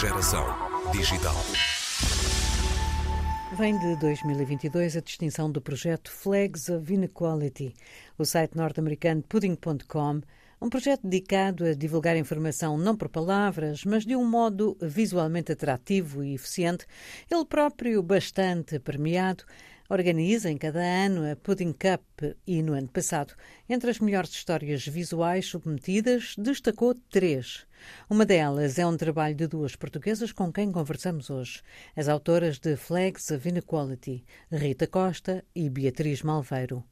Geração Digital. Vem de 2022 a distinção do projeto Flags of Inequality, o site norte-americano pudding.com, um projeto dedicado a divulgar informação não por palavras, mas de um modo visualmente atrativo e eficiente, ele próprio bastante premiado. Organiza em cada ano a Pudding Cup e, no ano passado, entre as melhores histórias visuais submetidas, destacou 3. Uma delas é um trabalho de 2 portuguesas com quem conversamos hoje, as autoras de Flags of Inequality, Rita Costa e Beatriz Malveiro.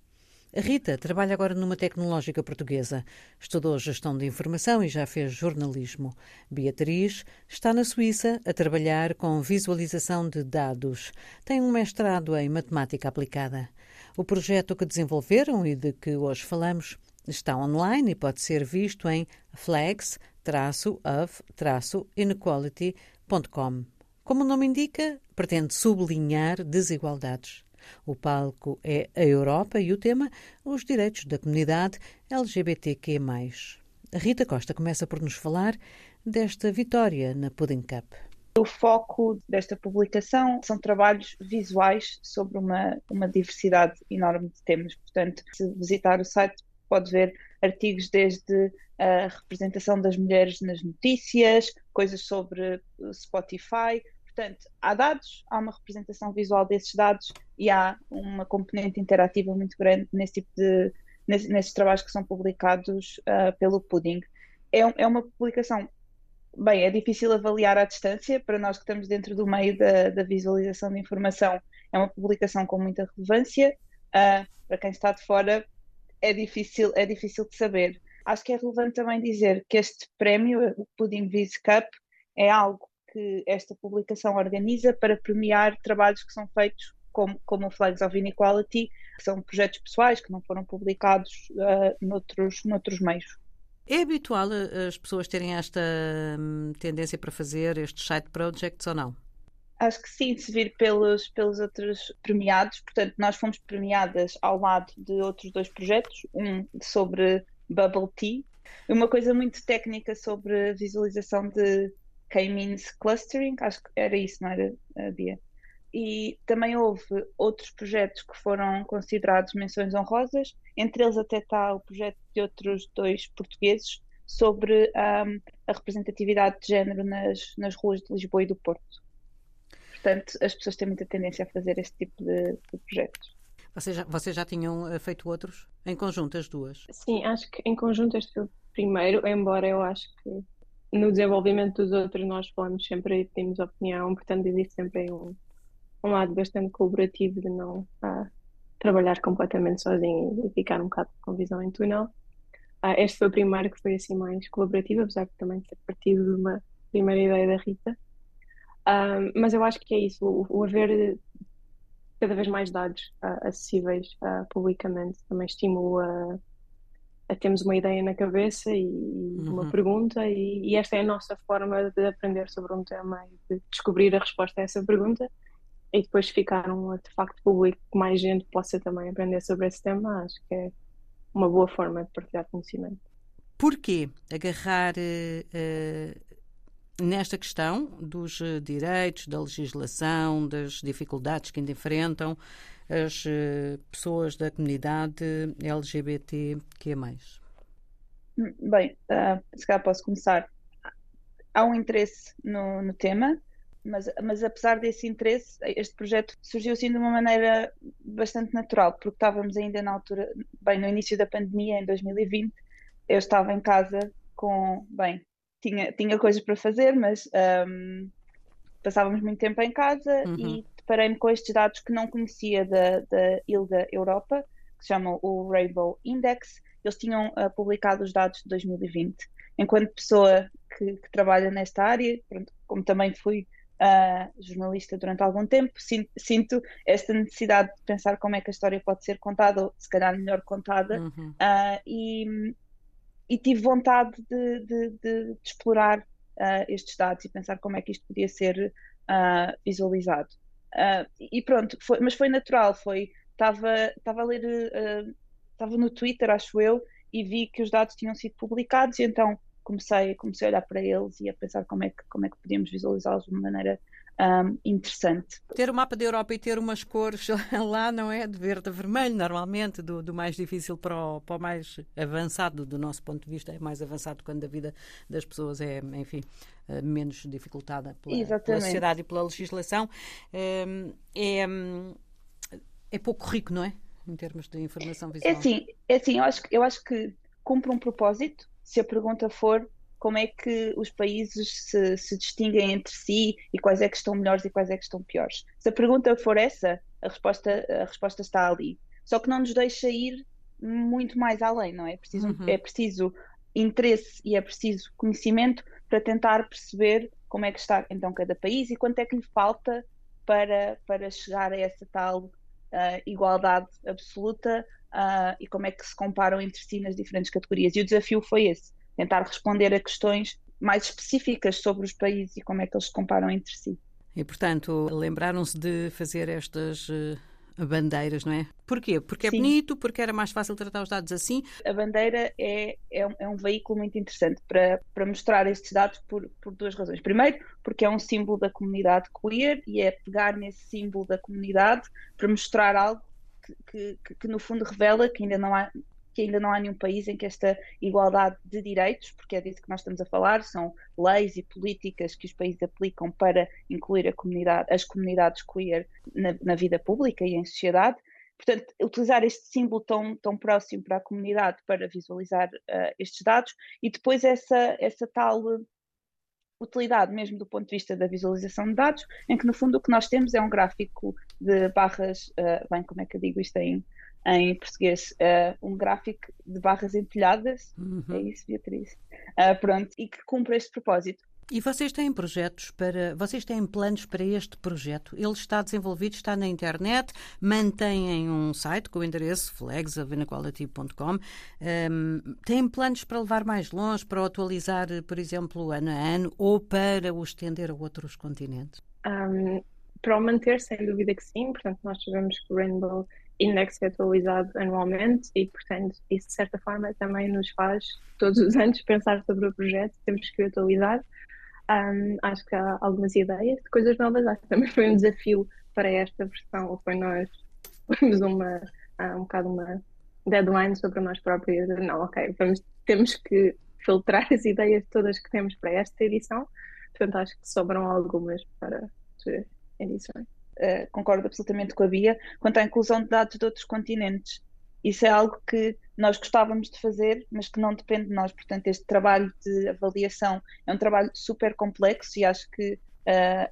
A Rita trabalha agora numa tecnológica portuguesa, estudou gestão de informação e já fez jornalismo. Beatriz está na Suíça a trabalhar com visualização de dados. Tem um mestrado em matemática aplicada. O projeto que desenvolveram e de que hoje falamos está online e pode ser visto em flags-of-inequality.com. Como o nome indica, pretende sublinhar desigualdades. O palco é a Europa e o tema, os direitos da comunidade LGBTQ+. A Rita Costa começa por nos falar desta vitória na Pudding Cup. O foco desta publicação são trabalhos visuais sobre uma diversidade enorme de temas. Portanto, se visitar o site pode ver artigos desde a representação das mulheres nas notícias, coisas sobre Spotify. Portanto, há dados, há uma representação visual desses dados e há uma componente interativa muito grande nesses trabalhos que são publicados pelo Pudding. É uma publicação, bem, é difícil avaliar à distância, para nós que estamos dentro do meio da visualização de informação, é uma publicação com muita relevância, para quem está de fora é difícil de saber. Acho que é relevante também dizer que este prémio, o Pudding Viz Cup, é algo que esta publicação organiza para premiar trabalhos que são feitos como o Flags of Inequality, que são projetos pessoais que não foram publicados noutros meios. É habitual as pessoas terem esta tendência para fazer estes side projects ou não? Acho que sim, se vir pelos outros premiados. Portanto, nós fomos premiadas ao lado de outros 2 projetos, um sobre bubble tea, uma coisa muito técnica sobre visualização de K-Means Clustering, acho que era isso, não era, Bia? E também houve outros projetos que foram considerados menções honrosas, entre eles até está o projeto de outros 2 portugueses sobre a representatividade de género nas ruas de Lisboa e do Porto. Portanto, as pessoas têm muita tendência a fazer este tipo de projetos. Vocês já tinham feito outros? Em conjunto, as 2? Sim, acho que em conjunto este foi o primeiro, embora eu acho que no desenvolvimento dos outros nós falamos sempre e pedimos opinião, portanto existe sempre um lado bastante colaborativo de não trabalhar completamente sozinho e ficar um bocado com visão em túnel. Este foi o primeiro que foi assim mais colaborativo, apesar de também ter partido de uma primeira ideia da Rita. Mas eu acho que é isso, o haver cada vez mais dados acessíveis publicamente também estimula temos uma ideia na cabeça e uma pergunta e esta é a nossa forma de aprender sobre um tema e de descobrir a resposta a essa pergunta e depois ficar um artefacto público que mais gente possa também aprender sobre esse tema. Acho que é uma boa forma de partilhar conhecimento. Porquê agarrar nesta questão dos direitos, da legislação, das dificuldades que ainda enfrentam as pessoas da comunidade LGBTQ+? Bem, se calhar posso começar. Há um interesse no tema, mas apesar desse interesse, este projeto surgiu assim de uma maneira bastante natural, porque estávamos ainda na altura, bem, no início da pandemia, em 2020, eu estava em casa com, bem, tinha coisas para fazer, mas passávamos muito tempo em casa e deparei-me com estes dados que não conhecia da ILGA Europa, que se chama o Rainbow Index. Eles tinham publicado os dados de 2020. Enquanto pessoa que trabalha nesta área, pronto, como também fui jornalista durante algum tempo, sinto esta necessidade de pensar como é que a história pode ser contada, ou se calhar melhor contada, e tive vontade de explorar estes dados e pensar como é que isto podia ser visualizado. E pronto, mas foi natural. Estava a ler, estava no Twitter, acho eu, e vi que os dados tinham sido publicados, e então comecei a olhar para eles e a pensar como é que podíamos visualizá-los de uma maneira interessante. Ter o mapa da Europa e ter umas cores lá, não é? De verde a vermelho, normalmente, do mais difícil para o mais avançado, do nosso ponto de vista, é mais avançado quando a vida das pessoas é, enfim, menos dificultada pela sociedade e pela legislação. É pouco rico, não é? Em termos de informação visual. É assim, eu acho que cumpre um propósito, se a pergunta for como é que os países se distinguem entre si e quais é que estão melhores e quais é que estão piores. Se a pergunta for essa, a resposta está ali. Só que não nos deixa ir muito mais além, não é? É preciso interesse e é preciso conhecimento para tentar perceber como é que está então cada país e quanto é que lhe falta para chegar a essa tal igualdade absoluta e como é que se comparam entre si nas diferentes categorias. E o desafio foi esse. Tentar responder a questões mais específicas sobre os países e como é que eles se comparam entre si. E, portanto, lembraram-se de fazer estas bandeiras, não é? Porquê? Porque é bonito, porque era mais fácil tratar os dados assim? A bandeira é um veículo muito interessante para mostrar estes dados por duas razões. Primeiro, porque é um símbolo da comunidade queer e é pegar nesse símbolo da comunidade para mostrar algo que no fundo revela que ainda não há nenhum país em que esta igualdade de direitos, porque é disso que nós estamos a falar, são leis e políticas que os países aplicam para incluir as comunidades queer na vida pública e em sociedade. Portanto, utilizar este símbolo tão próximo para a comunidade para visualizar estes dados e depois essa tal utilidade mesmo do ponto de vista da visualização de dados, em que no fundo o que nós temos é um gráfico de barras, bem, como é que eu digo isto em português, um gráfico de barras empilhadas, É isso, Beatriz, pronto, e que cumpre este propósito. E vocês têm planos para este projeto? Ele está desenvolvido, está na internet, mantêm um site com o endereço flagsofinequality.com. Têm planos para levar mais longe, para o atualizar, por exemplo, ano a ano, ou para o estender a outros continentes? Para o manter, sem dúvida que sim. Portanto, nós sabemos que o Rainbow Index é atualizado anualmente e, portanto, isso de certa forma também nos faz, todos os anos, pensar sobre o projeto. Temos que o atualizar. Acho que há algumas ideias de coisas novas. Acho que também foi um desafio para esta versão. Foi nós temos um bocado uma deadline sobre nós próprios. Não, ok, temos que filtrar as ideias todas que temos para esta edição. Portanto, acho que sobram algumas para as edições. Concordo absolutamente com a Bia quanto à inclusão de dados de outros continentes. Isso é algo que nós gostávamos de fazer, mas que não depende de nós. Portanto, este trabalho de avaliação é um trabalho super complexo e acho que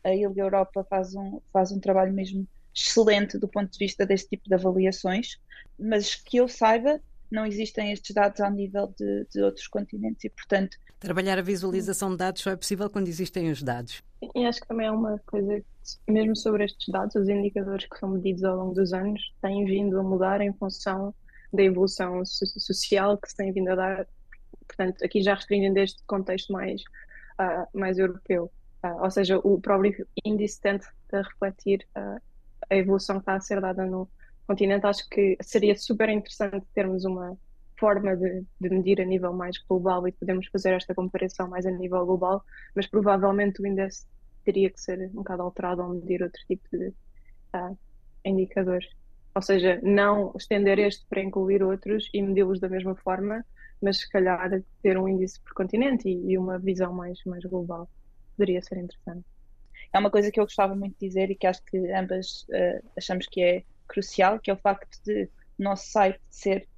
a ILGA Europa faz um trabalho mesmo excelente do ponto de vista deste tipo de avaliações, mas que eu saiba, não existem estes dados ao nível de outros continentes e, portanto... Trabalhar a visualização de dados só é possível quando existem os dados. E acho que também é uma coisa, mesmo sobre estes dados, os indicadores que são medidos ao longo dos anos têm vindo a mudar em função da evolução social que se tem vindo a dar. Portanto, aqui já restringindo este contexto mais europeu. Ou seja, o próprio índice tenta refletir a evolução que está a ser dada no continente. Acho que seria super interessante termos uma forma de medir a nível mais global e podemos fazer esta comparação mais a nível global, mas provavelmente o índice teria que ser um bocado alterado ao medir outro tipo de indicadores. Ou seja, não estender este para incluir outros e medi-los da mesma forma, mas se calhar ter um índice por continente e uma visão mais global poderia ser interessante. É uma coisa que eu gostava muito de dizer e que acho que ambas achamos que é crucial, que é o facto de nosso site ser,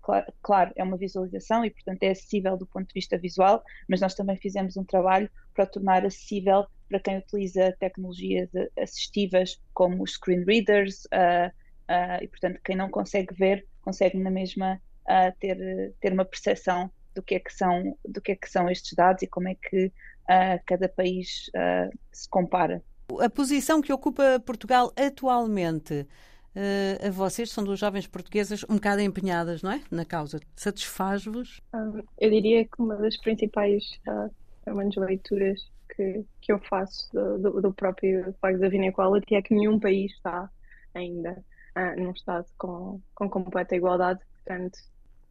claro, é uma visualização e, portanto, é acessível do ponto de vista visual, mas nós também fizemos um trabalho para o tornar acessível para quem utiliza tecnologias assistivas como os screen readers e, portanto, quem não consegue ver, consegue na mesma ter uma percepção do que é que são estes dados e como é que cada país se compara. A posição que ocupa Portugal atualmente, a vocês, são duas jovens portuguesas um bocado empenhadas, não é? Na causa. Satisfaz-vos? Eu diria que uma das principais leituras que eu faço do próprio Flags of Inequality é que nenhum país está ainda num estado com completa igualdade. Portanto,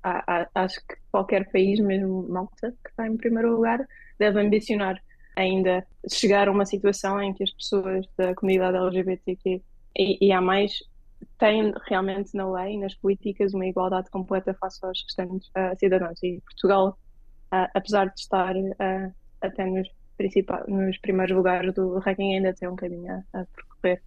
acho que qualquer país, mesmo Malta, que está em primeiro lugar, deve ambicionar ainda chegar a uma situação em que as pessoas da comunidade LGBTQ e há mais têm realmente na lei e nas políticas uma igualdade completa face aos restantes cidadãos. E Portugal, apesar de estar até nos primeiros lugares do ranking, ainda tem um caminho a percorrer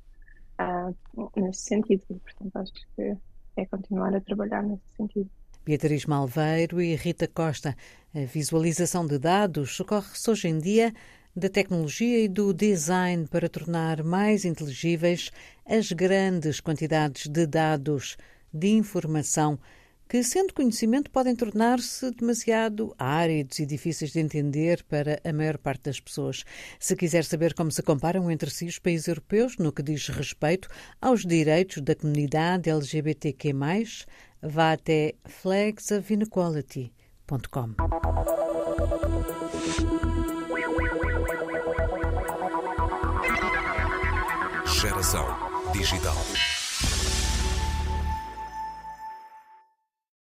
nesse sentido. E, portanto, acho que é continuar a trabalhar nesse sentido. Beatriz Malveiro e Rita Costa. A visualização de dados socorre-se hoje em dia da tecnologia e do design para tornar mais inteligíveis as grandes quantidades de dados, de informação, que, sendo conhecimento, podem tornar-se demasiado áridos e difíceis de entender para a maior parte das pessoas. Se quiser saber como se comparam entre si os países europeus no que diz respeito aos direitos da comunidade LGBTQ+, vá até flagsofinequality.com. Geração Digital.